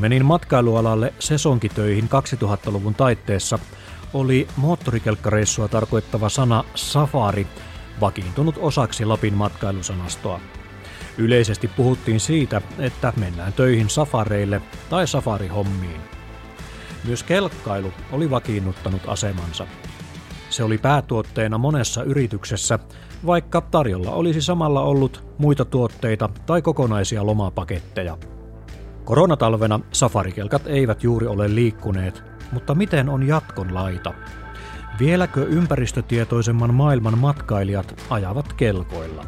Menin matkailualalle sesonkitöihin 2000-luvun taitteessa, oli moottorikelkkareissua tarkoittava sana safari vakiintunut osaksi Lapin matkailusanastoa. Yleisesti puhuttiin siitä, että mennään töihin safareille tai safarihommiin. Myös kelkkailu oli vakiinnuttanut asemansa. Se oli päätuotteena monessa yrityksessä, vaikka tarjolla olisi samalla ollut muita tuotteita tai kokonaisia lomapaketteja. Koronatalvena safarikelkat eivät juuri ole liikkuneet, mutta miten on jatkon laita? Vieläkö ympäristötietoisemman maailman matkailijat ajavat kelkoilla?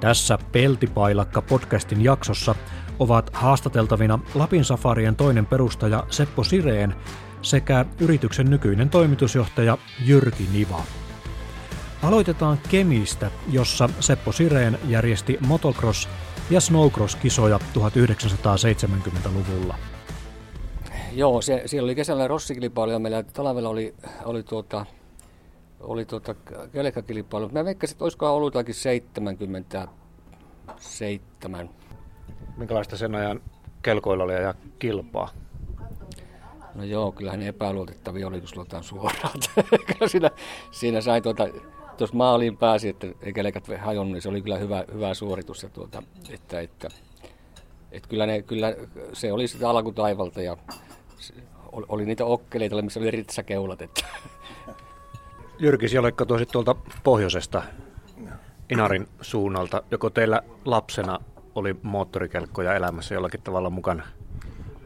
Tässä Peltipailakka-podcastin jaksossa ovat haastateltavina Lapin safarien toinen perustaja Seppo Sireen sekä yrityksen nykyinen toimitusjohtaja Jyrki Niva. Aloitetaan Kemistä, jossa Seppo Sireen järjesti motocross- ja snowcross-kisoja 1970-luvulla. Joo, siellä oli kesällä rossikilpailu ja meillä talvella oli kelkkakilpailu. Mä veikkasin, että olisikohan ollut jotakin 77. Minkälaista sen ajan kelkoilla oli ja kilpaa? No joo, kyllähän ne epäluotettavia oli, kun luotaan suoraan. siinä sai tuossa maaliin pääsi, että eikä leikat hajonnut, niin se oli kyllä hyvä suoritus. Ja kyllä se oli sitä alkutaivalta ja oli niitä okkeleita, missä oli ritsakeulat. Jyrki, siellä katoisit tuolta pohjoisesta Inarin suunnalta. Joko teillä lapsena oli moottorikelkkoja elämässä jollakin tavalla mukana?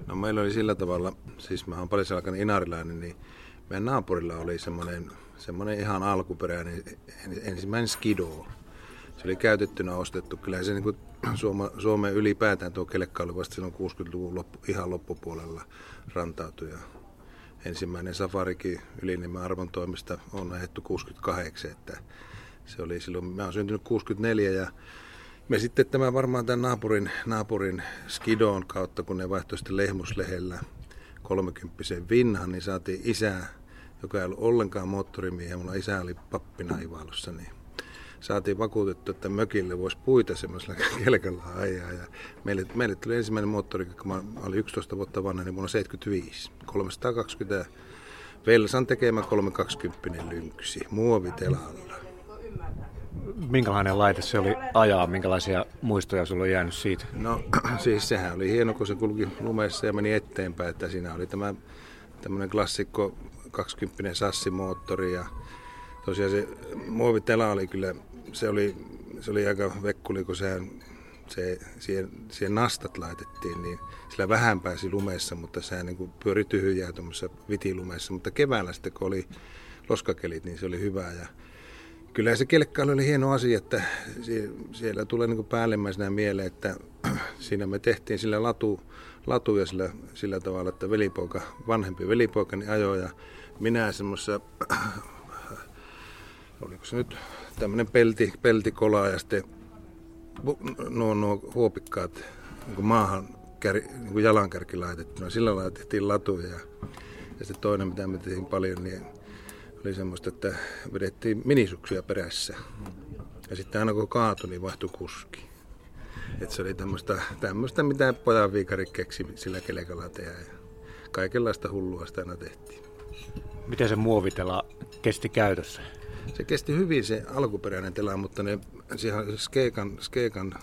No meillä oli sillä tavalla, siis mä oon Paljasalkan inarilainen, niin meidän naapurilla oli semmoinen ihan alkuperäinen ensimmäinen Ski-Doo. Se oli käytettynä ostettu. Kyllä se niin Suomeen ylipäätään tuo kelkkailu vasta silloin 60-luvun ihan loppupuolella rantautui. Ja ensimmäinen safarikin Yliniemen Arvon toimista on ajettu 68. Että se oli silloin, mä oon syntynyt 64 ja me sitten tämä varmaan tämän naapurin Ski-Doon kautta, kun ne vaihtoi sitten Lehmuslehellä 30 vinhan, niin saatiin isää, joka ei ollut ollenkaan moottorimiehiä. Mulla isä oli pappina Ivalossa, niin saatiin vakuutettu, että mökille voisi puita semmoisella kelkalla ajaa. Ja meille tuli ensimmäinen moottori, kun mä olin 11 vuotta vanha, niin vuonna 1975. 320 Velsan tekemä 320 Lynxi muovitelalla. Minkälainen laite se oli ajaa? Minkälaisia muistoja sulla on jäänyt siitä? No siis sehän oli hieno, kun se kulki lumessa ja meni eteenpäin. Että siinä oli tämä tämmöinen klassikko 20 sassimoottori ja tosiaan se muovitela oli kyllä, se oli aika vekkuli, kun siihen nastat laitettiin, niin sillä vähän pääsi lumessa, mutta sehän niin kuin pyöri tyhjää tuommoisessa vitilumessa. Mutta keväällä sitten, kun oli loskakelit, niin se oli hyvää ja kyllä se kelkkailu oli hieno asia, että siellä tulee niin kuin päällimmäisenä mieleen, että siinä me tehtiin sillä latuja sillä tavalla, että vanhempi velipoikani ajoi ja minä semmoisessa, oliko se nyt tämmöinen peltikola ja sitten nuo huopikkaat niin maahan niin jalankärki laitettuna. Sillä lailla tehtiin latuja ja sitten toinen, mitä me tehtiin paljon, niin oli semmoista, että vedettiin minisuksia perässä ja sitten aina kun kaatui, niin vaihtui kuski. Et se oli tämmöistä, mitä pojan viikari keksi sillä kelkalla tehdä. Kaikenlaista hullua sitä aina tehtiin. Miten se muovitela kesti käytössä? Se kesti hyvin se alkuperäinen tela, mutta skeikan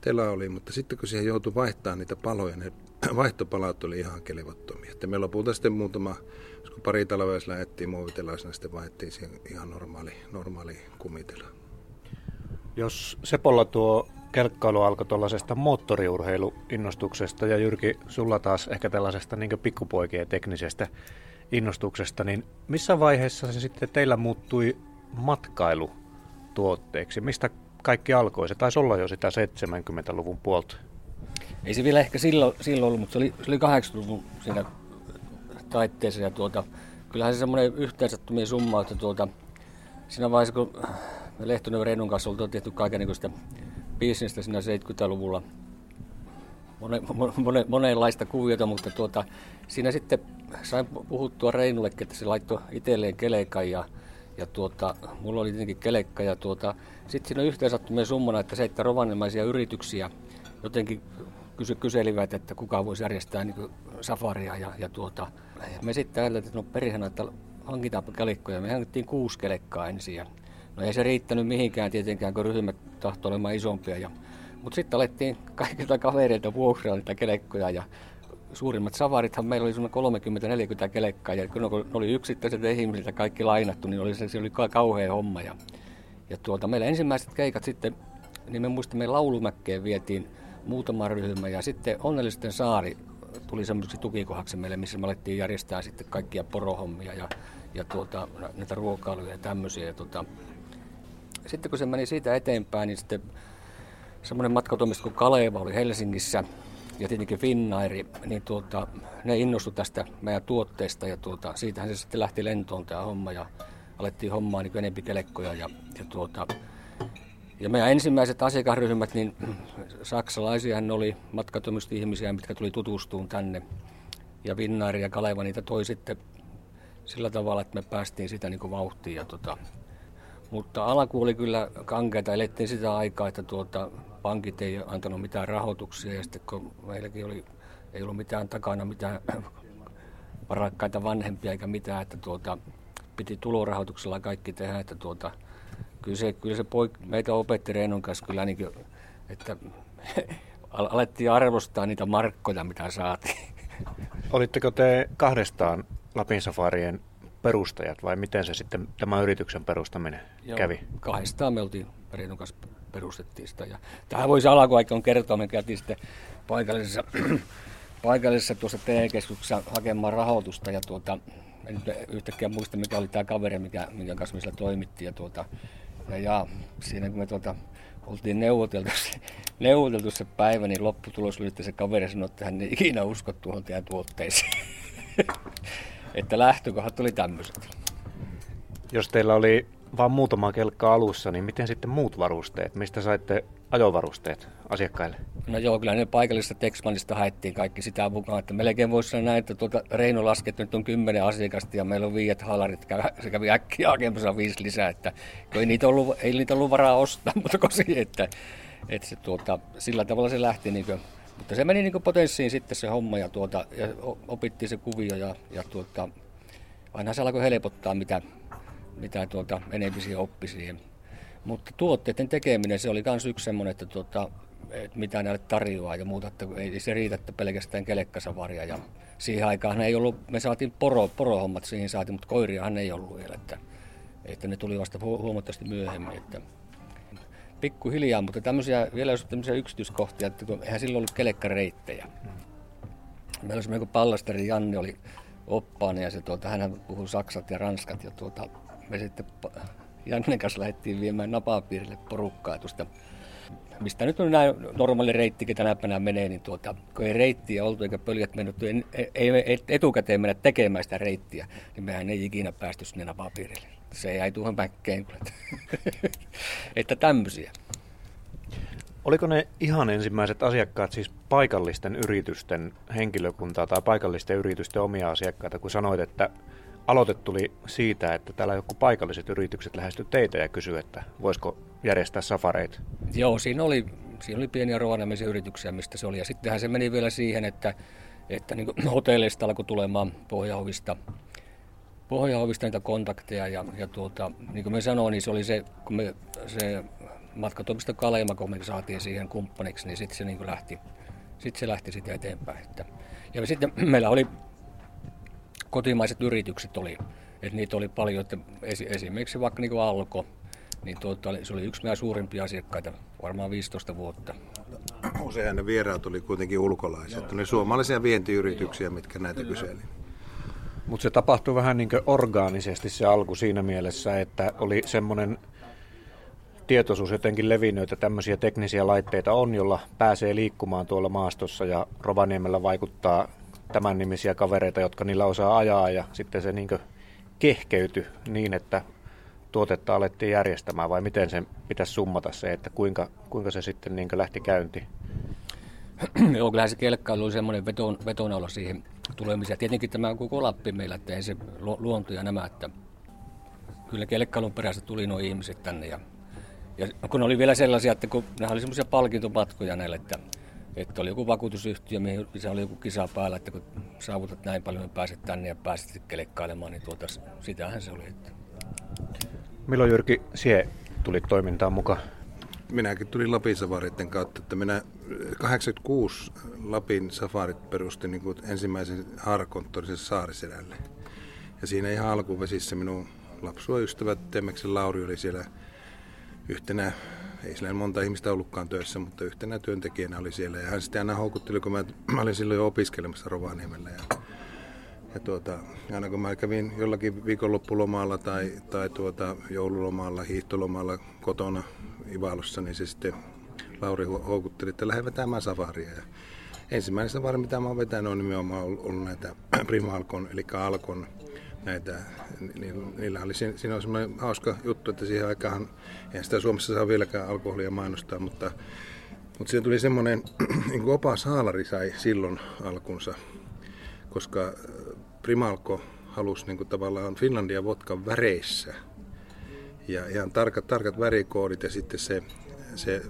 tela oli. Mutta sitten kun siihen joutui vaihtamaan niitä paloja, ne vaihtopalat oli ihan kelvottomia. Että me lopulta sitten pari talvea lähettiin muovitelaisena, sitten vaihtiin siihen ihan normaali kumitela. Jos Sepolla tuo kelkkailu alkoi tuollaisesta moottoriurheiluinnostuksesta ja Jyrki, sulla taas ehkä tällaisesta niin pikkupoikien teknisestä innostuksesta, niin missä vaiheessa se sitten teillä muuttui matkailutuotteeksi? Mistä kaikki alkoi. Se taisi olla jo sitä 70-luvun puolta. Ei se vielä ehkä silloin ollut, mutta se oli 80-luvun siinä taitteessa. Ja kyllähän se semmoinen yhteensattumien summa, että siinä vaiheessa, kun me Lehtonen ja Reinun kanssa oltiin tehty kaikenlaista bisnestä siinä 70-luvulla, monenlaista kuviota, mutta siinä sitten sain puhuttua Reinullekin, että se laittoi itselleen kelekan ja mulla oli tietenkin kelekka ja sitten siinä yhteensattumien summana, että se, että rovaniemäisiä yrityksiä jotenkin kyselivät, että kuka voisi järjestää niin safaria ja me sitten ajattelin, että no perihänä, että hankitaanpa kelekkoja. Me hankittiin 6 kelekkaa ensin ja no ei se riittänyt mihinkään tietenkään, kun ryhmät tahtoi olemaan isompia ja mutta sitten alettiin kaikilta kavereilta vuokraa niitä kelekkoja ja suurimmat safarithan meillä oli semmoinen 30-40 kelekkaa ja kun ne oli yksittäisiltä ihmisiltä kaikki lainattu, niin se oli kauhea homma. Ja meillä ensimmäiset keikat sitten, niin me muistamme Laulumäkkeen vietiin muutama ryhmä ja sitten Onnellisten saari tuli semmoiseksi tukikohaksi meille, missä me alettiin järjestää sitten kaikkia porohommia ja näitä ruokailuja ja tämmöisiä. Ja sitten kun se meni siitä eteenpäin, niin sitten semmoinen matkautumista kuin Kaleva oli Helsingissä ja tietenkin Finnairi, niin ne innostui tästä meidän tuotteesta ja siitähän se sitten lähti lentoon tämä homma ja alettiin hommaa niin enempi kelekkoja ja meidän ensimmäiset asiakasryhmät, niin saksalaisiahan oli matkautumista ihmisiä, mitkä tuli tutustumaan tänne ja Finnairi ja Kaleva niitä toi sitten sillä tavalla, että me päästiin sitä niin kuin vauhtiin ja mutta alku oli kyllä kankeita, elettiin sitä aikaa, että pankit ei antanut mitään rahoituksia ja sitten kun meilläkin ei ollut mitään takana, mitään varakkaita vanhempia eikä mitään, että piti tulorahoituksella kaikki tehdä, että kyllä se meitä opetti Reinon kanssa kyllä ainakin, että alettiin arvostaa niitä markkoja, mitä saatiin. Olitteko te kahdestaan Lapin safarien perustajat vai miten se sitten tämä yrityksen perustaminen kävi? Kahdestaan me oltiin Reinon kanssa perustettiin sitä. Ja tähän voisi alkuaikaan kertoa, me käytiin sitten paikallisessa tuossa TE-keskuksessa hakemaan rahoitusta ja en nyt yhtäkkiä muista, mikä oli tämä kaveri, minkä kanssa me sillä toimittiin ja siinä kun me oltiin neuvoteltu se päivä, niin lopputulos oli, että se kaveri sanoi, että hän ei ikinä usko tuohon teidän tuotteisiin. Että lähtökohdat oli tämmöiset. Jos teillä oli vain muutama kelkka alussa, niin miten sitten muut varusteet? Mistä saitte ajovarusteet asiakkaille? No joo, kyllä ne paikallisesta Texmanista haettiin kaikki sitä mukaan. Että melkein voisi sanoa näin, että Reino laski, että nyt on 10 asiakasta ja meillä on 5 haalarit. Se kävi äkkiä hakemassa 5 lisää. Että ei niitä ollut varaa ostaa, mutta kosi, että se sillä tavalla se lähti niin kuin. Mutta se meni niin potenssiin sitten se homma ja opittiin se kuvio ja aina se alkoi helpottaa mitä enemmän siihen oppi siihen. Mutta tuotteiden tekeminen se oli myös yksi semmoinen, että mitä näille tarjoaa ja muuta, että ei se riitä, että pelkästään kelekkasafaria ja siihen aikaan ei ollut, me saatiin porohommat siihen saatiin, mutta koiriahan ei ollut vielä, että ne tuli vasta huomattavasti myöhemmin, että pikkuhiljaa, mutta tämmöisiä, vielä jos tämmöisiä yksityiskohtia, että eihän silloin ollut kelekkareittejä. Meillä oli semmoinen Pallasteri Janni oli oppaana ja se hän puhui saksat ja ranskat ja me sitten Jannen kanssa lähdettiin viemään napapiirille porukkaa tuosta. Mistä nyt on näin normaali reittikin tänäpänä menee, niin kun ei reittiä oltu eikä pöljät mennyt, ei etukäteen mennä tekemään sitä reittiä, niin mehän ei ikinä päästy sinne napapiirille. Se jäi tuohon päkkeen, että tämmöisiä. Oliko ne ihan ensimmäiset asiakkaat siis paikallisten yritysten henkilökuntaa tai paikallisten yritysten omia asiakkaita, kun sanoit, että aloite tuli siitä, että täällä joku paikalliset yritykset lähestyi teitä ja kysyi, että voisiko järjestää safareita? Joo, siinä oli pieniä rovaniemäisiä yrityksiä, mistä se oli. Ja sittenhän se meni vielä siihen, että niin kuin hotelleista alkoi tulemaan Pohjaahovista niitä kontakteja ja niin kuin me sanoin, niin se oli se, kun me se matkatoimisto Kalema, kun me saatiin siihen kumppaniksi, niin sitten se niin kuin lähti sitä eteenpäin. Ja sitten meillä oli kotimaiset yritykset oli, että niitä oli paljon, että esimerkiksi vaikka niin kuin Alko, niin se oli yksi meidän suurimpia asiakkaita, varmaan 15 vuotta. Usein ne vieraat oli kuitenkin ulkolaiset, ne suomalaisia vientiyrityksiä, mitkä näitä kyseli. Mutta se tapahtui vähän niin kuin orgaanisesti se alku siinä mielessä, että oli semmoinen tietoisuus jotenkin levinnyt, että tämmöisiä teknisiä laitteita on, jolla pääsee liikkumaan tuolla maastossa ja Rovaniemellä vaikuttaa tämän nimisiä kavereita, jotka niillä osaa ajaa ja sitten se niinkö kehkeytyi niin, että tuotetta alettiin järjestämään vai miten sen pitäisi summata se, että kuinka se sitten niinkö lähti käyntiin? Joo, kyllähän se kelkkailu oli semmoinen vetonaula siihen tulemiseen. Tietenkin tämä on koko Lappi meillä, että ei se luonto ja nämä, että kyllä kelkkailun perässä tuli nuo ihmiset tänne. Ja kun oli vielä sellaisia, että kun nämä oli semmoisia palkintopatkoja näille, että oli joku vakuutusyhtiö, missä oli joku kisa päällä, että kun saavutat näin paljon, niin pääset tänne ja pääset kelekkailemaan, niin sitähän se oli. Että. Milloin Jyrki sie tuli toimintaan mukaan? Minäkin tulin Lapin safareiden kautta, että minä 86 Lapin safarit perustin niin kuin ensimmäisen haarakonttorin Saariselälle. Ja siinä ihan alkuvesissä minun lapsuusystävät Temmeksen Lauri oli siellä yhtenä, ei siellä monta ihmistä ollutkaan töissä, mutta yhtenä työntekijänä oli siellä. Ja hän sitten aina houkutteli, kun mä olin silloin jo opiskelemassa Rovaniemellä. Ja aina kun mä kävin jollakin viikonloppulomalla tai joululomalla, hiihtolomalla kotona Ivalossa, niin se sitten Lauri houkutteli, että lähde vetämään safaria. Ja ensimmäinen safari, mitä mä oon vetänyt, on nimenomaan ollut näitä Primalkon, eli Alkon. Niillä oli, siinä on semmoinen hauska juttu, että siihen aikaan, eihän sitä Suomessa saa vieläkään alkoholia mainostaa, mutta siinä tuli semmoinen, niin kuin opas haalari sai silloin alkunsa, koska Primalko halusi niin kuin tavallaan Finlandia vodkan väreissä ja ihan tarkat värikoodit ja sitten se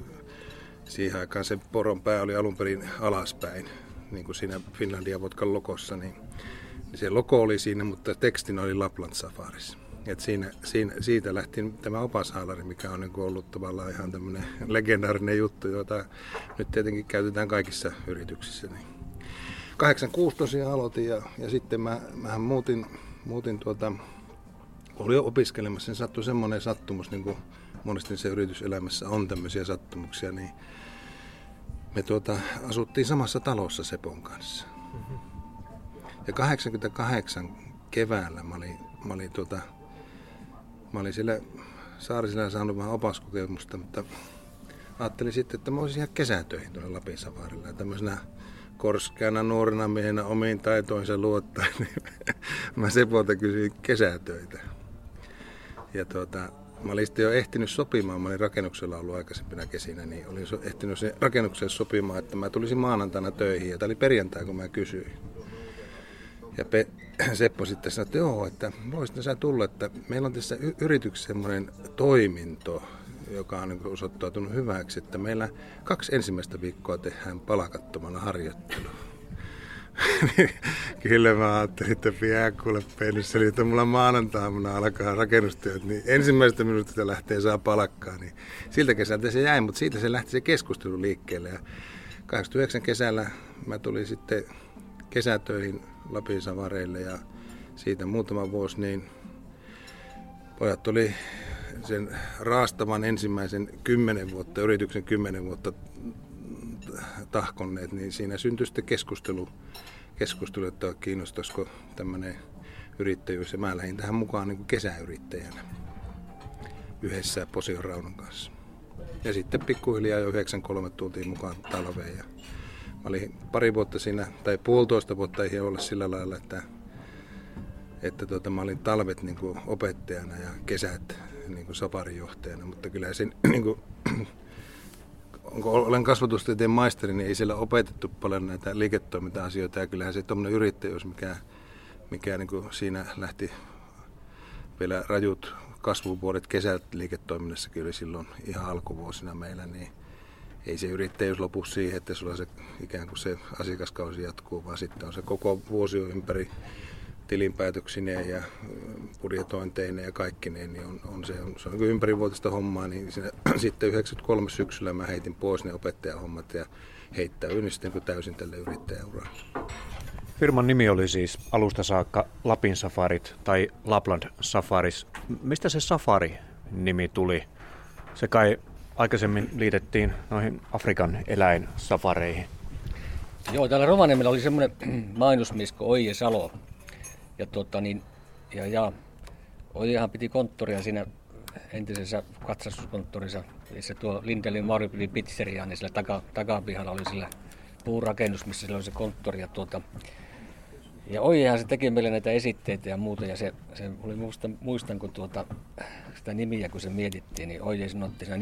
siihen aikaan se poron pää oli alun perin alaspäin, niin kuin siinä Finlandia vodkan logossa, niin se logo oli siinä, mutta tekstin oli Lapland Safaris. Et siitä lähti tämä opashaalari, mikä on niinku ollut tavallaan ihan tämmöinen legendaarinen juttu, jota nyt tietenkin käytetään kaikissa yrityksissä. Niin. 86 tosiaan aloitin ja sitten mähän muutin, oli jo opiskelemassa, niin sattui semmoinen sattumus, niin kuin monesti se yrityselämässä on tämmöisiä sattumuksia, niin me asuttiin samassa talossa Sepon kanssa. Mm-hmm. Ja 88 keväällä mä olin siellä Saariselän saanut vähän opaskokemusta, mutta ajattelin sitten, että mä olisin ihan kesätöihin tuolla Lapin safarilla. Ja tämmöisenä korskeana nuorena miehenä omiin taitoinsa luottaen, niin mä Sepolta kysyin kesätöitä. Ja mä olin sitten jo ehtinyt sopimaan, mä olin rakennuksella ollut aikaisempina kesinä, niin olin ehtinyt sen rakennukselle sopimaan, että mä tulisin maanantaina töihin. Ja tää oli perjantai, kun mä kysyin. Ja Seppo sitten sanoi, että joo, että voisit sä tulla, että meillä on tässä yrityksessä semmoinen toiminto, joka on osoittautunut hyväksi, että meillä 2 ensimmäistä viikkoa tehdään palkattomalla harjoittelua. Kyllä mä ajattelin, että pian kuule pennissä, että mulla maanantaamuna alkaa rakennustyöt, niin ensimmäistä minuuttia lähtee saa palkkaa. Niin siltä kesältä se jäi, mutta siitä se lähti se keskustelu liikkeelle. Ja 29 kesällä mä tulin sitten kesätöihin Lapin savareille ja siitä muutama vuosi niin pojat oli sen raastavan ensimmäisen 10 vuotta, yrityksen 10 vuotta tahkonneet, niin siinä syntyi sitten keskustelu, että kiinnostaisiko tämmöinen yrittäjyys ja mä lähdin tähän mukaan niin kuin kesäyrittäjänä yhdessä Posion Raunon kanssa. Ja sitten pikkuhiljaa jo 93 tultiin mukaan talveen ja mä olin pari vuotta siinä, tai puolitoista vuotta ei ole sillä lailla, että mä olin talvet niin kuin opettajana ja kesät niin kuin safarijohtajana, mutta kyllä sen, niin kuin, olen kasvatustieteen maisteri, niin ei siellä opetettu paljon näitä liiketoiminta-asioita ja kyllähän se tuommoinen yrittäjyys, mikä niin kuin siinä lähti vielä rajut kasvuvuodet kesät liiketoiminnassa kyllä silloin ihan alkuvuosina meillä, niin ei se yrittäjyys lopu siihen, että sulla se ikään kuin se asiakaskausi jatkuu, vaan sitten on se koko vuosi ympäri tilinpäätöksineen ja budjetointeineen ja kaikkineen, niin se on ympärivuotista hommaa, niin siinä, sitten 93 syksyllä mä heitin pois ne opettajahommat ja heittäydyin sitten kun täysin tälle yrittäjäuraan. Firman nimi oli siis alusta saakka Lapin Safarit tai Lapland Safaris. Mistä se Safari-nimi tuli? Se kai aikaisemmin liitettiin noihin Afrikan eläinsafareihin. Joo, täällä Rovaniemellä oli semmoinen mainosmisko Oije Salo. Ja Oijehan piti konttoria siinä entisessä katsastuskonttorissa, missä tuo Lindelin Mauripilin pizzeria, niin sillä takapihalla oli sillä puurakennus, missä sillä oli se konttori. Ja Oijahan se teki meille näitä esitteitä ja muuta, ja se oli, muistan kun sitä nimiä kun se mietittiin, niin Oija sanoi, että siinä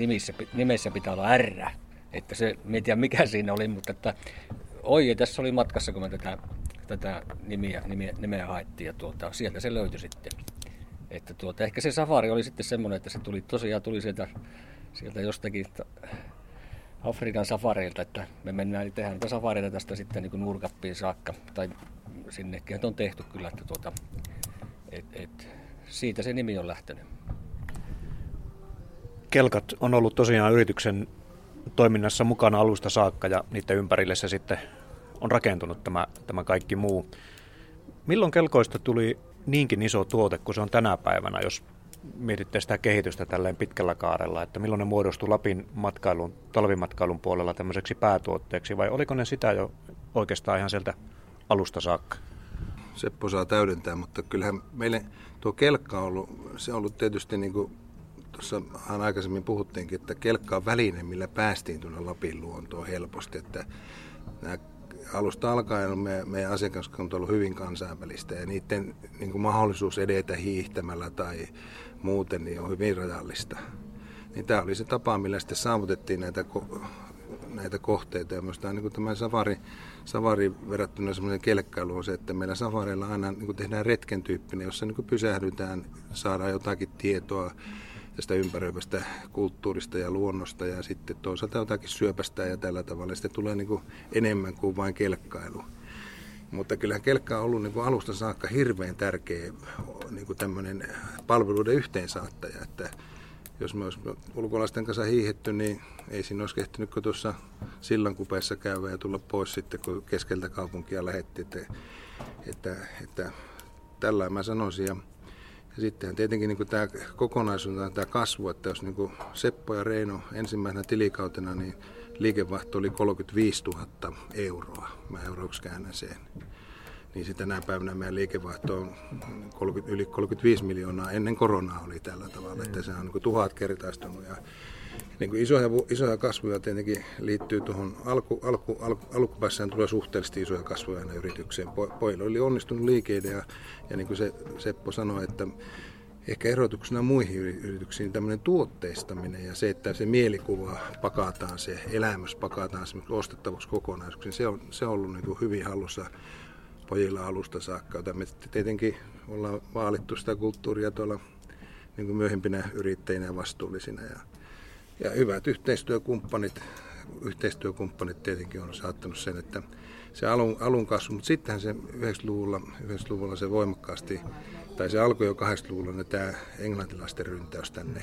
nimessä pitää olla R. Että se, en tiedä mikä siinä oli, mutta että Oija tässä oli matkassa, kun me tätä nimeä haettiin, ja sieltä se löytyi sitten. Että ehkä se safari oli sitten semmoinen, että se tuli sieltä jostakin Afrikan safareilta, että me mennään tehdään niitä safareita tästä sitten niin kuin Nurkappiin saakka, tai sinnekin on tehty kyllä, että siitä se nimi on lähtenyt. Kelkat on ollut tosiaan yrityksen toiminnassa mukana alusta saakka, ja niiden ympärille se sitten on rakentunut tämä kaikki muu. Milloin kelkoista tuli niinkin iso tuote kuin se on tänä päivänä, jos mietitte sitä kehitystä tälleen pitkällä kaarella, että milloin ne muodostui Lapin matkailun, talvimatkailun puolella tämmöiseksi päätuotteeksi, vai oliko ne sitä jo oikeastaan ihan sieltä alusta saakka? Seppo saa täydentää, mutta kyllähän meille tuo kelkka on ollut, se on ollut tietysti niin kuin tuossahan aikaisemmin puhuttiinkin, että kelkka on väline, millä päästiin tuonne Lapin luontoon helposti, että nämä alusta alkaen meidän asiakaskunta on ollut hyvin kansainvälistä, ja niiden niin kuin mahdollisuus edetä hiihtämällä tai muuten niin on hyvin rajallista. Niin tämä oli se tapa, millä sitten saavutettiin näitä kohteita. Ja myös tämä safari verrattuna semmoinen kelkkailu on se, että meillä safarilla aina niin kuin tehdään retken tyyppinen, jossa niin kuin pysähdytään, saadaan jotakin tietoa tästä ympäröivästä kulttuurista ja luonnosta, ja sitten toisaalta jotakin syöpästään ja tällä tavalla. Sitten tulee niin kuin enemmän kuin vain kelkkailu. Mutta kyllähän kelkka on ollut niin kuin alusta saakka hirveän tärkeä niin kuin tämmöinen palveluiden yhteensaattaja. Että jos me olisi ulkolaisten kanssa hiihetty, niin ei siinä olisi kehtinyt kuin tuossa sillankupeessa käydä ja tulla pois sitten, kun keskeltä kaupunkia lähdettiin. Että tällä mä sanoisin. Ja sittenhän tietenkin niin tämä kokonaisuus on tämä kasvu, että jos niin Seppo ja Reino ensimmäisenä tilikautena, niin liikevaihto oli 35 000 €. Mä euroksi käännän sen. Niin sitten tänä päivänä meidän liikevaihto on yli 35 miljoonaa. Ennen koronaa oli tällä tavalla, että se on niin 1000 kertaistunut. Ja niin isoja kasvuja tietenkin liittyy tuohon alkupäässään tulee suhteellisesti isoja kasvuja aina yritykseen. Pojilla oli onnistunut liikeiden ja niin kuin se Seppo sanoi, että ehkä erotuksena muihin yrityksiin tämmöinen tuotteistaminen ja se, että se mielikuva pakataan, se elämys pakataan ostettavaksi kokonaisuuksiin, se on ollut niin kuin hyvin hallussa pojilla alusta saakka. Me tietenkin ollaan vaalittu sitä kulttuuria tuolla niin kuin myöhempinä yrittäjinä ja vastuullisina. Ja hyvät yhteistyökumppanit tietenkin on saattanut sen, että se alun kasvu, mutta sittenhän se 90-luvulla se voimakkaasti, tai se alkoi jo 80-luvulla, niin tämä englantilaisten ryntäys tänne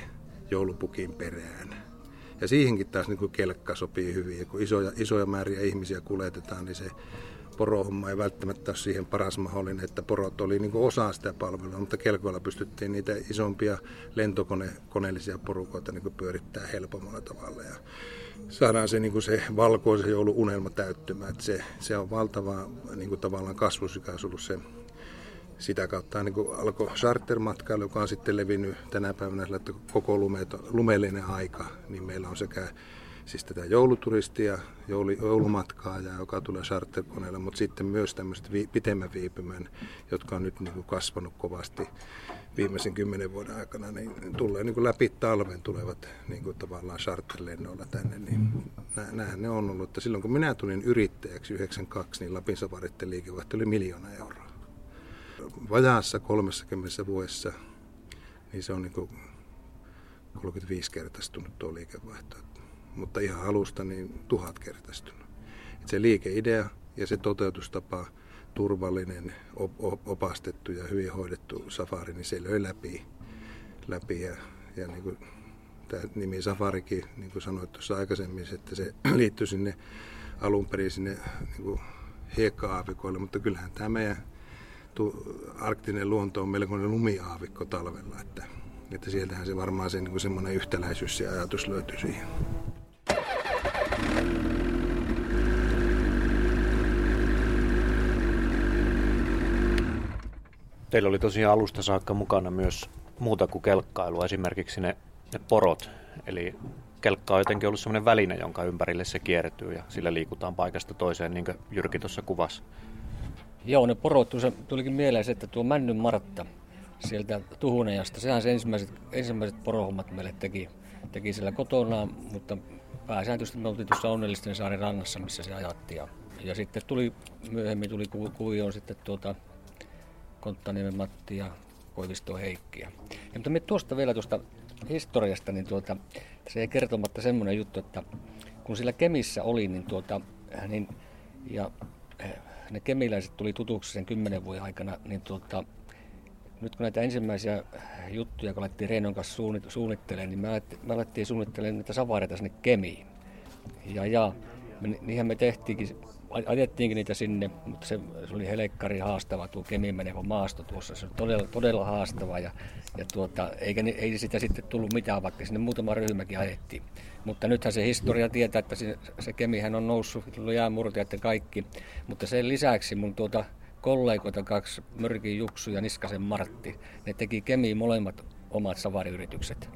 joulupukin perään. Ja siihenkin taas niin kuin kelkka sopii hyvin, ja kun isoja määriä ihmisiä kuljetetaan, niin se porohomma ei välttämättä ole siihen paras mahdollinen, että porot oli niin kuin osa sitä palvelua, mutta kelkoilla pystyttiin niitä isompia lentokoneellisia porukoita niin kuin pyörittää helpommalla tavalla. Ja saadaan se, niin kuin se valkoisen jouluunelma täyttymään. Että se on valtava niin kuin tavallaan kasvusykäys ollut se. Sitä kautta niin kuin alkoi chartermatkailu, joka on sitten levinnyt tänä päivänä, että koko lumeellinen aika, niin meillä on sekä siis tätä jouluturistia, joulumatkaajaa, joka tulee charterkoneella, mutta sitten myös tämmöiset pitemmän viipymän, jotka on nyt niin kuin kasvanut kovasti viimeisen 10 vuoden aikana, niin tulee niin kuin läpi talven tulevat niin kuin tavallaan charterlennoilla tänne. Niin nämähän ne on ollut, että silloin kun minä tulin yrittäjäksi 1992, niin Lapin safaritten liikevaihto oli 1 000 000 €. Vajaassa 30 vuodessa niin se on niin kuin 35 kertaistunut tuo liikevaihto. Mutta ihan alusta niin 1000 kertaistunut. Et se liikeidea ja se toteutustapa, turvallinen, opastettu ja hyvin hoidettu safari, niin se löi läpi. Ja niin kuin tämä nimi safarikin, niin kuin sanoit tuossa aikaisemmin, että se liittyi sinne alun perin sinne niin kuin hiekka-aavikoille, mutta kyllähän tämä meidän arktinen luonto on melkoinen lumiaavikko talvella, että sieltähän se varmaan se, niin kuin semmoinen yhtäläisyys ja ajatus löytyy siihen. Teillä oli tosiaan alusta saakka mukana myös muuta kuin kelkkailua, esimerkiksi ne porot. Eli kelkka on jotenkin ollut sellainen väline, jonka ympärille se kiertyy ja sillä liikutaan paikasta toiseen, niin kuin Jyrki tuossa kuvasi. Joo, ne porot, tulikin mieleen se, että tuo Männymartta sieltä Tuhunajasta, sehän se ensimmäiset porohommat meille teki siellä kotonaan, mutta pääsääntöisesti me oltiin tuossa Onnellisten saari rannassa, missä se ajatti. Ja sitten myöhemmin tuli kuvioon sitten Konttaniemen Matti ja Koivisto Heikki. Ja mutta me tuosta vielä tuosta historiasta, niin se ei kertomatta semmoinen juttu, että kun sillä Kemissä oli, niin ne kemiläiset tuli tutuksi sen 10 vuoden aikana, niin nyt kun näitä ensimmäisiä juttuja, kun alettiin Reinon kanssa suunnittelemaan, niin me alettiin suunnittelemaan näitä savareita sinne Kemiin. Niinhän me ajettiinkin niitä sinne, mutta se oli helekkari haastava tuo Kemiin menevä maasto tuossa. Se oli todella, todella haastava eikä sitä sitten tullut mitään, vaikka sinne muutama ryhmäkin ajettiin. Mutta nythän se historia tietää, että se Kemihän on noussut, tullut jäänmurtajat ja kaikki. Mutta sen lisäksi mun kollegoita 2, Mörkin Juksu ja Niskasen Martti, ne teki Kemiin molemmat omat savariyritykset.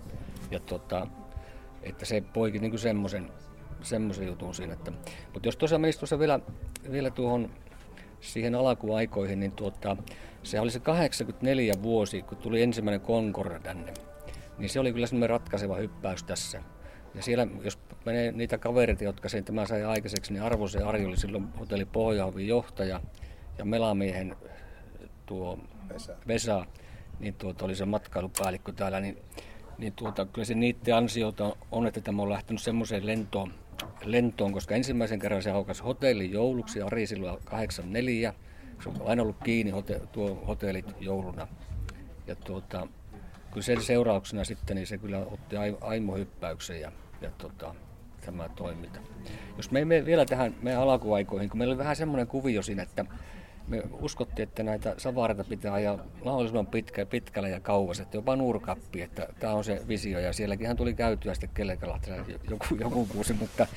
Ja että se poiki niin kuin semmoisen jutun siinä. Mutta jos tosiaan menisi tuossa vielä tuohon siihen alkuaikoihin, niin se oli se 84 vuosi, kun tuli ensimmäinen Concorde tänne. Niin se oli kyllä semmoinen ratkaiseva hyppäys tässä. Ja siellä, jos menee niitä kavereita, jotka sen tämän sai aikaiseksi, niin Arvosen Ari oli silloin hotelli Pohjaavin johtaja ja Melamiehen Vesa, niin oli se matkailupäällikkö täällä, niin kyllä se niiden ansiota on, että tämä on lähtenyt semmoiseen lentoon, koska ensimmäisen kerran se haukasi hotellin jouluksi, Ari silloin 84, se on aina ollut kiinni hotellit jouluna. Ja kyllä sen seurauksena sitten niin se kyllä otti aimohyppäyksen ja tämä toiminta. Jos me ei mene vielä tähän meidän alkuaikoihin, kun meillä oli vähän semmoinen kuvio siinä, että me uskottiin, että näitä savareita pitää ajaa mahdollisimman pitkällä ja kauas, että jopa Nurkappi, että tämä on se visio, ja sielläkinhän tuli käytyä sitten kelkalla joku vuosi, mutta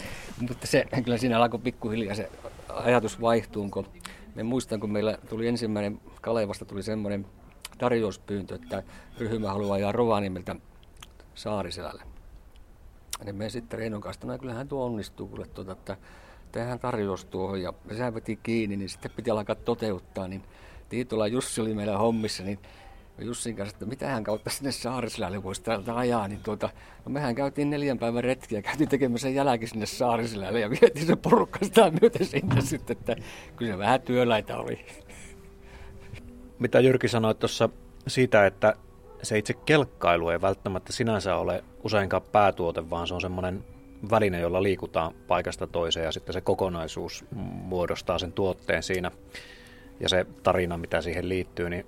se kyllä siinä alkoi pikkuhiljaa se ajatus vaihtuun, kun me muistan, kun meillä tuli ensimmäinen Kalevasta tuli semmoinen tarjouspyyntö, että ryhmä haluaa ajaa Rovaniemeltä Saariselälle. Ja me sitten Reinon kanssa, no kyllähän tuo onnistuu, että tehdään tarjous tuohon, ja sehän veti kiinni, niin sitten piti alkaa toteuttaa, niin Tiitola Jussi oli meillä hommissa, niin Jussin kanssa, että mitähän kautta sinne Saariselälle voisi täältä ajaa, niin no mehän käytiin 4 päivän retkiä, käytiin tekemässä sen jälkeen sinne Saariselälle, ja vietiin se porukka sitä myöten sinne sitten, että kyllä se vähän työläitä oli. Mitä Jyrki sanoi tuossa siitä, että se itse kelkkailu ei välttämättä sinänsä ole useinkaan päätuote, vaan se on semmoinen väline, jolla liikutaan paikasta toiseen, ja sitten se kokonaisuus muodostaa sen tuotteen siinä ja se tarina, mitä siihen liittyy. Niin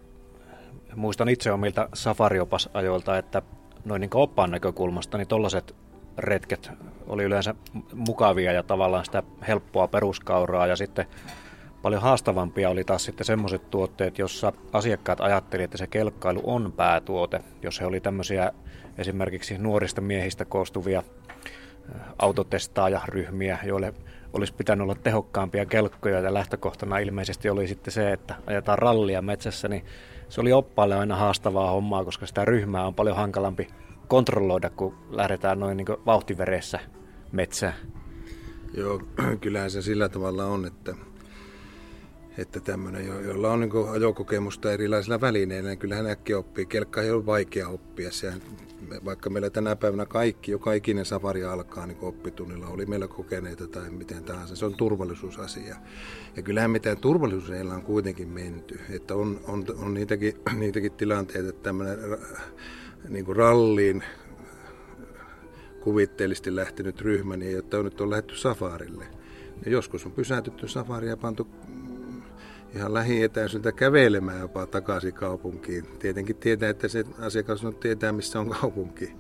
muistan itse omilta safariopasajoilta, että noin niin kuin oppaan näkökulmasta niin tollaiset retket oli yleensä mukavia ja tavallaan sitä helppoa peruskauraa, ja sitten paljon haastavampia oli taas sitten semmoiset tuotteet, jossa asiakkaat ajattelivat, että se kelkkailu on päätuote, jos he oli tämmöisiä esimerkiksi nuorista miehistä koostuvia autotestaajaryhmiä, joille olisi pitänyt olla tehokkaampia kelkkoja, ja lähtökohtana ilmeisesti oli sitten se, että ajetaan rallia metsässä, niin se oli oppaalle aina haastavaa hommaa, koska sitä ryhmää on paljon hankalampi kontrolloida, kun lähdetään noin niin kuin vauhtiveressä metsään. Joo, kyllähän se sillä tavalla on, että tämmöinen, jolla on niin ajokokemusta erilaisilla välineillä, niin kyllähän äkkiä oppii. Kelkka ei ole vaikea oppia. Sehän, vaikka meillä tänä päivänä joka ikinen safari alkaa niin oppitunnilla, oli meillä kokeneita tai miten tahansa, se on turvallisuusasia. Ja kyllähän mitään turvallisuuseilla on kuitenkin menty. Että on niitäkin tilanteita, että tämmöinen niin ralliin kuvitteellisesti lähtenyt ryhmä, niin jotta nyt on lähdetty safarille. Ja joskus on pysäytetty safari ja pantu ihan lähietäisyyttä kävelemään jopa takaisin kaupunkiin. Tietenkin tietää, että se asiakas on tietää, missä on kaupunki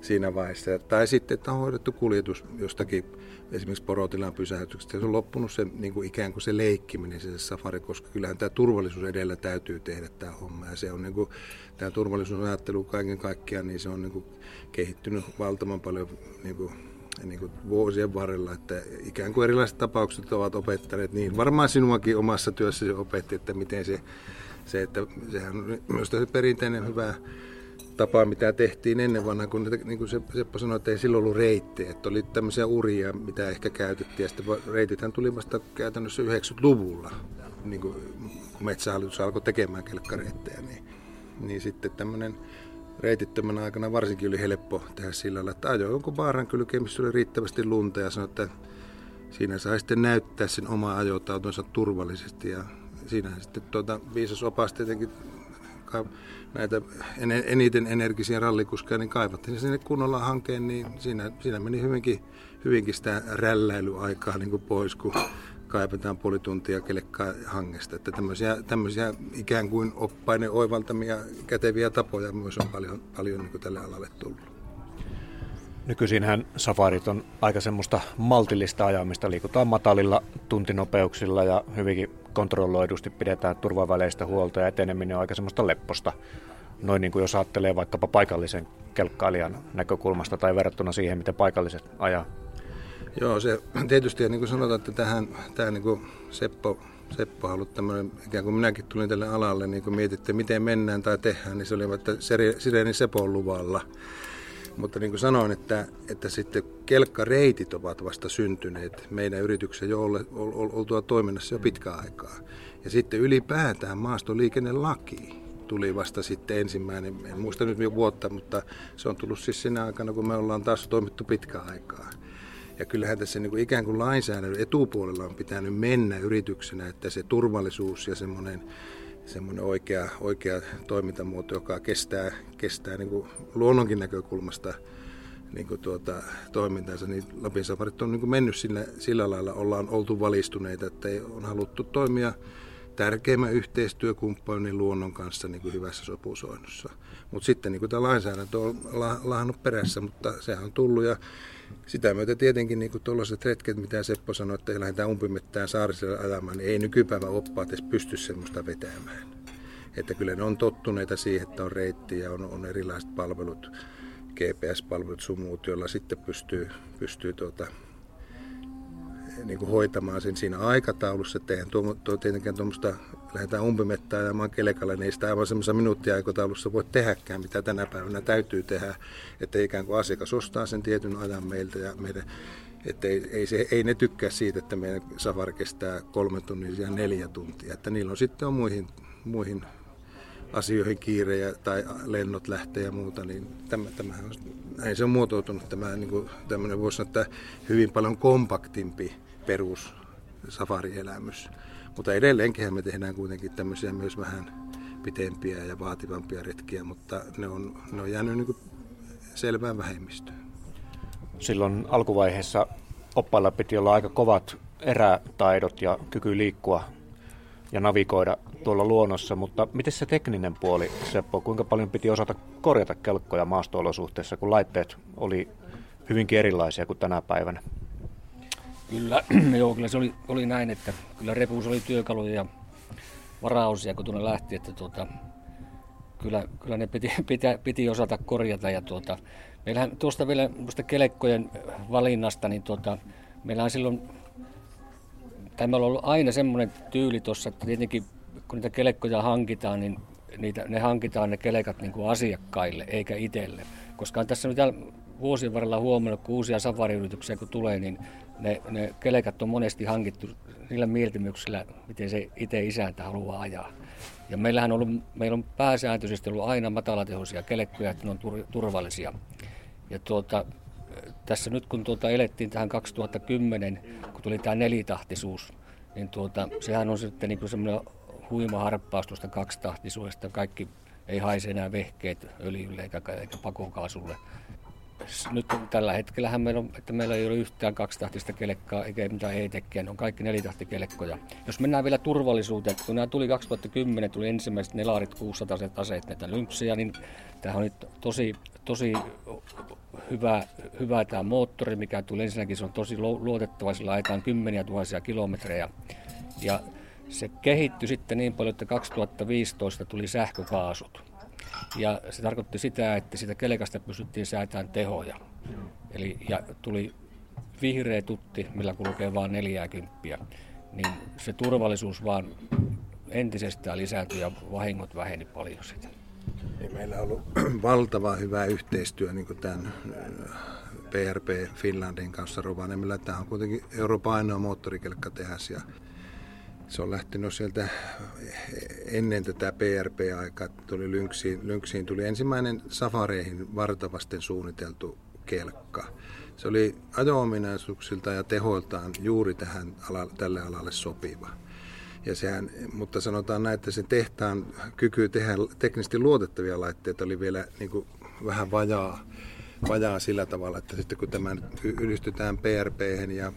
siinä vaiheessa. Tai sitten, että on hoidettu kuljetus jostakin esimerkiksi porotilan pysäytyksestä. Se on loppunut se, niin kuin ikään kuin se leikkiminen, se safari, koska kyllähän tämä turvallisuus edellä täytyy tehdä tämä homma. Ja se on niin kuin, tämä turvallisuusajattelu kaiken kaikkiaan, niin se on niin kuin kehittynyt valtavan paljon niin kuin vuosien varrella, että ikään kuin erilaiset tapaukset ovat opettaneet niin. Varmaan sinuakin omassa työssäsi opetti, että miten se että sehän on myös perinteinen hyvä tapaa, mitä tehtiin ennen vanhaan, kun niin kuin Seppo sanoi, että ei silloin ollut reittejä, että oli tämmöisiä uria, mitä ehkä käytettiin, ja sitten reitithän tuli vasta käytännössä 90-luvulla, niin kuin Metsähallitus alkoi tekemään kelkkareittejä, niin sitten tämmöinen reitittömän aikana varsinkin oli helppo tehdä sillä lailla, että ajoi jonkun baaran kylkeen, missä oli riittävästi lunta, ja sanoi, että siinä sai sitten näyttää sen omaa ajotautonsa turvallisesti, ja siinähän sitten viisas opas tietenkin näitä eniten energisiä rallikuskeja, niin kaivattiin sinne kunnolla hankeen, niin siinä meni hyvinkin sitä rälläilyaikaa niin kuin pois, kun kaivetaan puoli tuntia kelekkaan hangesta. Että tämmöisiä ikään kuin oppainen oivaltamia käteviä tapoja myös on paljon niin kuin tälle alalle tullut. Nykyisinhän safarit on aika semmoista maltillista ajamista. Liikutaan matalilla tuntinopeuksilla ja hyvinkin kontrolloidusti pidetään turvaväleistä huolta ja eteneminen on aika semmoista lepposta. Noin niin kuin jos ajattelee vaikkapa paikallisen kelkkailijan näkökulmasta tai verrattuna siihen, miten paikalliset ajaa. Joo, se tietysti niin kuin sanotaan, että tämä niin kuin Seppo on ollut tämmöinen, ikään kuin minäkin tulin tälle alalle, niin kun mietitte miten mennään tai tehdään, niin se oli vaikka Sireeni Sepon luvalla. Mutta niin kuin sanoin, että sitten kelkkareitit ovat vasta syntyneet meidän yrityksen jo oltua toiminnassa jo pitkään aikaa. Ja sitten ylipäätään maastoliikennelaki tuli vasta sitten ensimmäinen, en muista nyt vuotta, mutta se on tullut siis sinä aikana, kun me ollaan taas toimittu pitkään aikaa. Ja kyllähän tässä niin kuin ikään kuin lainsäädännön etupuolella on pitänyt mennä yrityksenä, että se turvallisuus ja semmoinen oikea toimintamuoto, joka kestää niin kuin luonnonkin näkökulmasta niin kuin toimintansa, niin Lapin safarit on niin kuin mennyt sillä lailla, ollaan oltu valistuneita, että on haluttu toimia tärkeimmän yhteistyökumppanin luonnon kanssa niin kuin hyvässä sopusoinnussa. Mutta sitten niin kuin tämä lainsäädäntö on lahannut perässä, mutta sehän on tullut ja sitä myötä tietenkin niin kuin tuollaiset retket, mitä Seppo sanoi, että ei lähdetään umpimettään Saariselällä ajamaan, niin ei nykypäivän oppaat edes pysty semmoista vetämään. Että kyllä ne on tottuneita siihen, että on reitti ja on erilaiset palvelut, GPS-palvelut, sumuut, joilla sitten pystyy niin kuin hoitamaan sen siinä aikataulussa, että eihän tietenkään tuommoista lähdetään umpimettään ajamaan kelekalle, niin ei sitä aivan semmoisessa minuuttiaikotaulussa voi tehdäkään, mitä tänä päivänä täytyy tehdä, että ikään kuin asiakas ostaa sen tietyn ajan meiltä ja meidän, että ei ne tykkää siitä, että meidän safari kestää 3 tuntia ja 4 tuntia, että niillä on sitten on muihin asioihin kiire ja, tai lennot lähtee ja muuta, niin näin se on muotoutunut tämä niin kuin tämmöinen voisi sanoa, että hyvin paljon kompaktimpi perus safarielämys. Mutta edelleenkin me tehdään kuitenkin tämmöisiä myös vähän pitempiä ja vaativampia retkiä, mutta ne on jäänyt niin kuin selvään vähemmistöön. Silloin alkuvaiheessa oppailla piti olla aika kovat erätaidot ja kyky liikkua ja navigoida tuolla luonnossa, mutta miten se tekninen puoli, Seppo, kuinka paljon piti osata korjata kelkkoja maasto-olosuhteissa, kun laitteet oli hyvinkin erilaisia kuin tänä päivänä? Kyllä se oli näin, että kyllä repuus oli työkaluja ja varaosia, kun tuonne lähti, että kyllä ne piti osata korjata. Ja meillähän tuosta vielä tuosta kelekkojen valinnasta, niin meillähän silloin, tai meillä on ollut aina semmoinen tyyli tuossa, että tietenkin kun niitä kelekkoja hankitaan, niin ne hankitaan ne kelekat niin kuin asiakkaille eikä itselle. Koska on tässä nyt vuosien varrella huomannut, kun uusia safariyrityksiä kun tulee, niin ne kelekat on monesti hankittu niillä mieltymyksillä, miten se itse isäntä haluaa ajaa. Ja meillä on pääsääntöisesti ollut aina matalatehoisia kelekkoja, että ne on turvallisia. Ja tässä nyt kun elettiin tähän 2010, kun tuli tämä nelitahtisuus, niin sehän on sitten niin kuin semmoinen huima harppaus tuosta kaksitahtisuudesta. Kaikki ei haise enää vehkeet öljylle eikä pakokaasulle. Nyt tällä hetkellähän meillä ei ole yhtään kaksitahtista kelekkaa eikä mitään e-tekkiä, ne on kaikki nelitahtikelekkoja. Jos mennään vielä turvallisuuteen, kun nämä tuli 2010, tuli ensimmäiset nelarit 600-set aseet näitä Lynxiä, niin tämähän on nyt tosi hyvä tämä moottori, mikä tuli ensinnäkin, se on tosi luotettava, sillä ajetaan 10 000 kilometrejä. Ja se kehittyi sitten niin paljon, että 2015 tuli sähkökaasut. Ja se tarkoitti sitä, että sitä kelekasta pystyttiin säätämään tehoja. Eli, ja tuli vihreä tutti, millä kulkee vain 40, niin se turvallisuus vaan entisestään lisääntyi ja vahingot väheni paljon sitä. Niin meillä on ollut valtava hyvä yhteistyö niin kuin tämän PRP Finlandin kanssa Rovaniemellä. Tämä on kuitenkin Euroopan ainoa moottorikelkkatehas ja se on lähtenyt sieltä ennen tätä PRP-aikaa. Tuli Lynxiin tuli ensimmäinen safareihin vartavasten suunniteltu kelkka. Se oli ajo-ominaisuuksilta ja tehoiltaan juuri tälle alalle sopiva. Ja sehän, mutta sanotaan näin, että sen tehtaan kyky tehdä teknisesti luotettavia laitteita oli vielä niin kuin vähän vajaa sillä tavalla, että sitten kun tämä yhdistytään PRP:hen ja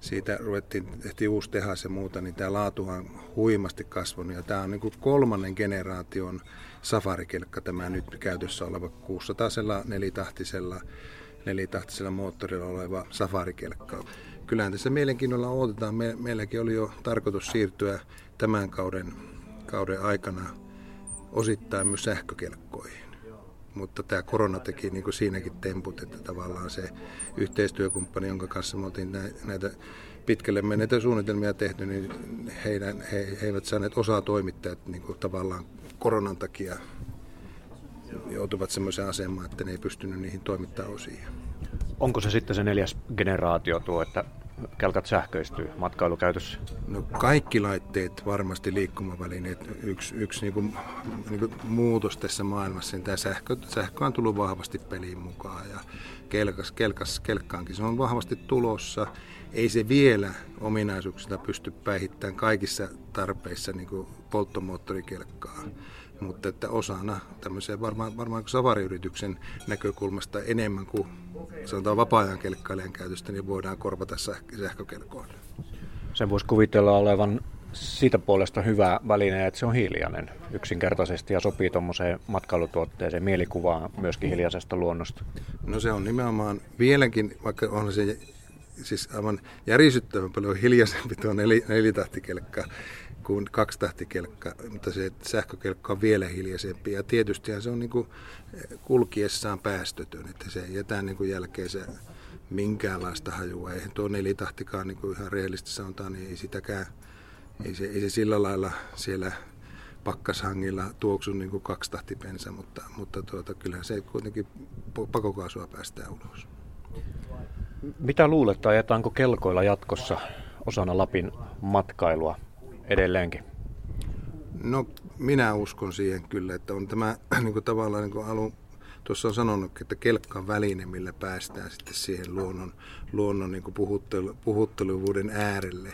siitä tehtiin uusi tehas ja muuta, niin tämä laatuhan on huimasti kasvanut. Ja tämä on niin kuin kolmannen generaation safarikelkka, tämä nyt käytössä oleva 600 nelitahtisella moottorilla oleva safarikelkka. Kyllähän tässä mielenkiinnolla odotetaan. Meilläkin oli jo tarkoitus siirtyä tämän kauden aikana osittain myös sähkökelkkoihin. Mutta tämä korona teki niin kuin siinäkin temput, että tavallaan se yhteistyökumppani, jonka kanssa me oltiin näitä pitkälle menneitä suunnitelmia tehty, niin he eivät saaneet osaa toimittajat niin kuin tavallaan koronan takia joutuvat semmoiseen asemaan, että ne ei pystynyt niihin toimittamaan osia. Onko se sitten se 4. generaatio tuo, että kelkat sähköistyy matkailukäytössä? No kaikki laitteet, varmasti liikkumavälineet, yksi niin kuin muutos tässä maailmassa, niin tämä sähkö on tullut vahvasti peliin mukaan ja kelkkaankin se on vahvasti tulossa. Ei se vielä ominaisuuksista pysty päihittämään kaikissa tarpeissa niin kuin polttomoottorikelkkaa. Mutta että osana tämmöiseen varmaan savariyrityksen näkökulmasta enemmän kuin sanotaan vapaa-ajan kelkkailijan käytöstä, niin voidaan korvata sähkökelkoille. Sen voisi kuvitella olevan siitä puolesta hyvä väline, että se on hiljainen yksinkertaisesti ja sopii tuommoiseen matkailutuotteeseen mielikuvaan myöskin hiljaisesta luonnosta. No se on nimenomaan vieläkin, vaikka on se siis aivan järisyttävän paljon hiljaisempi tuo nelitahtikelkka kuin kaksitahtikelkka, mutta se sähkökelkka on vielä hiljaisempi ja tietystihän se on niin kuin kulkiessaan päästötön, että se ei jätä niin kuin jälkeensä minkäänlaista hajua. Eihän tuo nelitahtikaan niin kuin ihan rehellisesti sanotaan, niin ei se sillä lailla siellä pakkashangilla tuoksu niin kuin kaksitahtipensa, mutta kyllähän se kuitenkin pakokaasua päästää ulos. Mitä luulet, ajetaanko kelkoilla jatkossa osana Lapin matkailua edelleenkin? No minä uskon siihen kyllä, että on tämä niin kuin tavallaan niin kuin tuossa on sanonut, että kelkkan väline, millä päästään sitten siihen luonnon niin kuin puhuttelevuuden äärelle.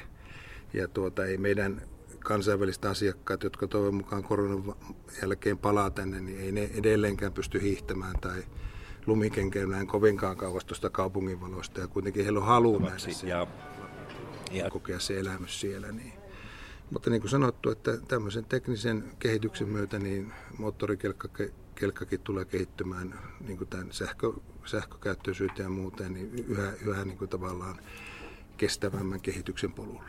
Ja ei meidän kansainväliset asiakkaat, jotka toivon mukaan koronan jälkeen palaa tänne, niin ei ne edelleenkään pysty hiihtämään tai lumikenkeilään kovinkaan kauas tuosta kaupunginvaloista ja kuitenkin heillä on halu nähdä se ja kokea se elämys siellä. Niin. Mutta niin kuin sanottu, että tämmöisen teknisen kehityksen myötä niin moottorikelkkakin tulee kehittymään niin kuin tämän sähkökäyttöisyyteen ja muuten niin yhä niin kuin tavallaan kestävämmän kehityksen polulla.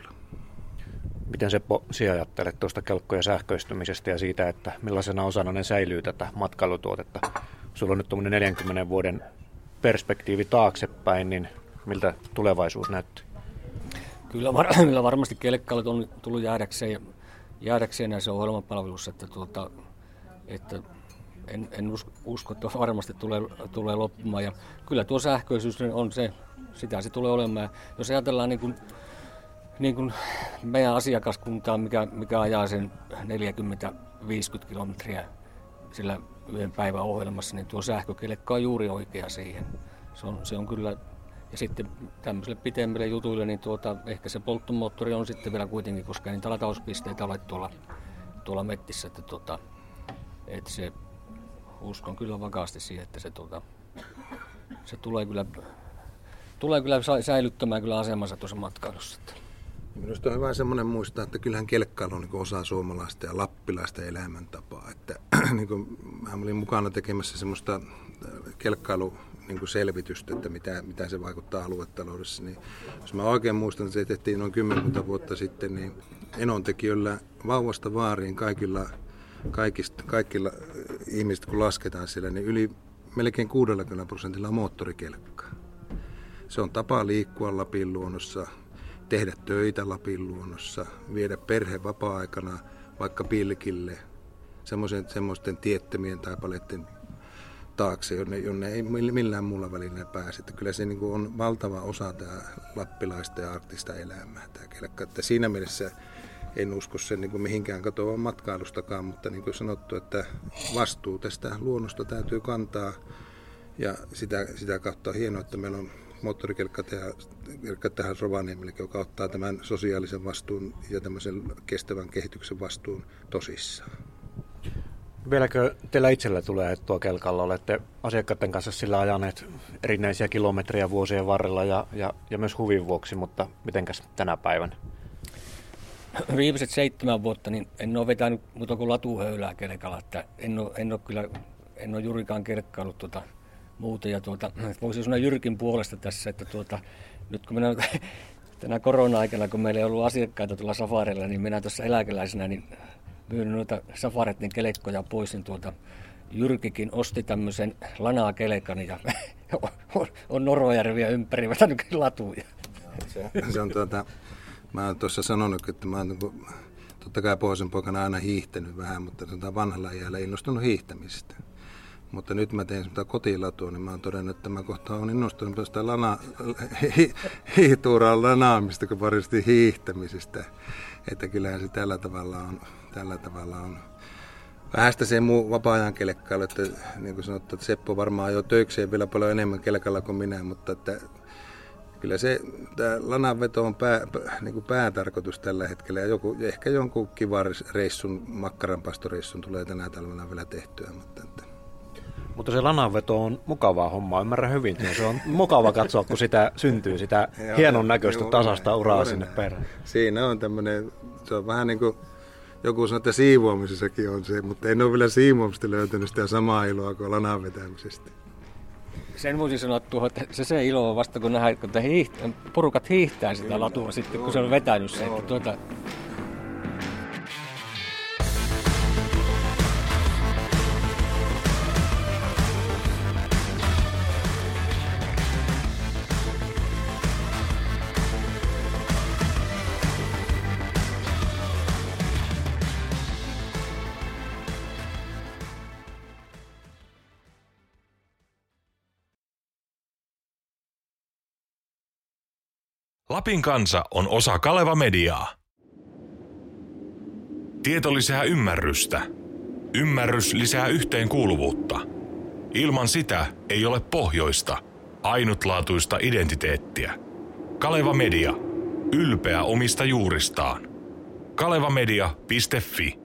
Miten Seppo, sinä ajattelet tuosta kelkkojen sähköistymisestä ja siitä, että millaisena osana ne säilyy tätä matkailutuotetta? Sulla on nyt tuommoinen 40 vuoden perspektiivi taaksepäin, niin miltä tulevaisuus näyttää? Kyllä varmasti kelkkailut on tullut jäädäkseen näissä ohjelmapalveluissa, että en usko, että varmasti tulee loppumaan. Ja kyllä tuo sähköisyys on se, sitä se tulee olemaan. Jos ajatellaan niin kuin meidän asiakaskuntaa, mikä ajaa sen 40-50 kilometriä sillä yhden päivän ohjelmassa, niin tuo sähkökelekka on juuri oikea siihen. Se on kyllä. Ja sitten tämmöisille pitemmille jutuille, niin ehkä se polttomoottori on sitten vielä kuitenkin, koska niitä latauspisteitä ole tuolla mettissä. Että se uskon kyllä vakaasti siihen, että se tulee kyllä säilyttämään kyllä asemansa tuossa matkailussa. Minusta on hyvä semmoinen muistaa, että kyllähän kelkkailu on niin osa suomalaista ja lappilaista elämäntapaa. Että, niin mä olin mukana tekemässä semmoista kelkkailuselvitystä, että mitä se vaikuttaa aluetaloudessa. Niin, jos mä oikein muistan, että se tehtiin noin 10 vuotta sitten, niin Enontekiöllä vauvasta vaariin kaikilla ihmisillä, kun lasketaan siellä, niin melkein 60% on moottorikelkka. Se on tapa liikkua Lapin luonnossa, tehdä töitä Lapin luonnossa, viedä perhe vapaa-aikana vaikka pilkille, semmoisten tiettömien taipaleiden taakse, jonne ei millään muulla välillä pääse. Että kyllä se niin kuin on valtava osa tämä lappilaista ja arktista elämää tämä kelkka. Että siinä mielessä en usko sen niin kuin mihinkään katoavan matkailustakaan, mutta niin kuin sanottu, että vastuu tästä luonnosta täytyy kantaa. Ja sitä kautta on hienoa, että meillä on moottorikelkka tähän Rovaniemelle, joka ottaa tämän sosiaalisen vastuun ja tämmöisen kestävän kehityksen vastuun tosissaan. Vieläkö teillä itsellä tulee tuo kelkalla? Olette asiakkaiden kanssa sillä ajaneet erinäisiä kilometrejä vuosien varrella ja myös huvin vuoksi, mutta mitenkäs tänä päivänä? Viimeiset 7 vuotta niin en ole vetänyt muuta kuin latuhöylää kelkalla. Että en ole juurikaan kelkkaillut muuta. Ja voisin sanoa Jyrkin puolesta tässä, että nyt kun minä tänä korona-aikana, kun meillä ei ollut asiakkaita tuolla safarilla, niin minä tuossa eläkeläisenä niin myyn noita safareiden kelekkoja pois, niin Jyrkikin osti tämmöisen lanaa-kelekan ja on Norojärviä ympäri vetänyt latuja. Se on mä oon tuossa sanonut, että mä oon totta kai pohjoisen poikana aina hiihtänyt vähän, mutta vanhalla iällä innostunut hiihtämisestä. Mutta nyt mä tein semmoista kotilatua, niin mä oon todennut, että mä kohta oon innostunut sitä hiihtuuraa lanaamista kuin varmasti hiihtämisestä. Että kyllähän se tällä tavalla on. Vähästä se muu vapaa-ajan kelkkailu, että niin kuin sanottu, että Seppo varmaan ajoi töikseen vielä paljon enemmän kelkalla kuin minä, mutta että kyllä se lananveto on niin kuin päätarkoitus tällä hetkellä ja ehkä jonkun kiva reissun, makkaranpastoreissun tulee tänä talvena vielä tehtyä, mutta se lananveto on mukavaa hommaa, ymmärrän hyvin. Se on mukava katsoa, kun sitä syntyy, sitä hienon näköistä tasasta uraa sinne perään. Siinä on tämmöinen, se on vähän niin kuin, joku sanoo, että siivoamisessakin on se, mutta en ole vielä siivoamista löytänyt sitä samaa iloa kuin lanan vetämisestä. Sen voisin sanoa, että se ilo on vasta, kun nähdään, että porukat hiihtää sitä latua sitten, kun se on vetänyt se. Lapin kansa on osa Kaleva-mediaa. Tieto lisää ymmärrystä. Ymmärrys lisää yhteenkuuluvuutta. Ilman sitä ei ole pohjoista, ainutlaatuista identiteettiä. Kaleva-media. Ylpeä omista juuristaan. Kaleva-media.fi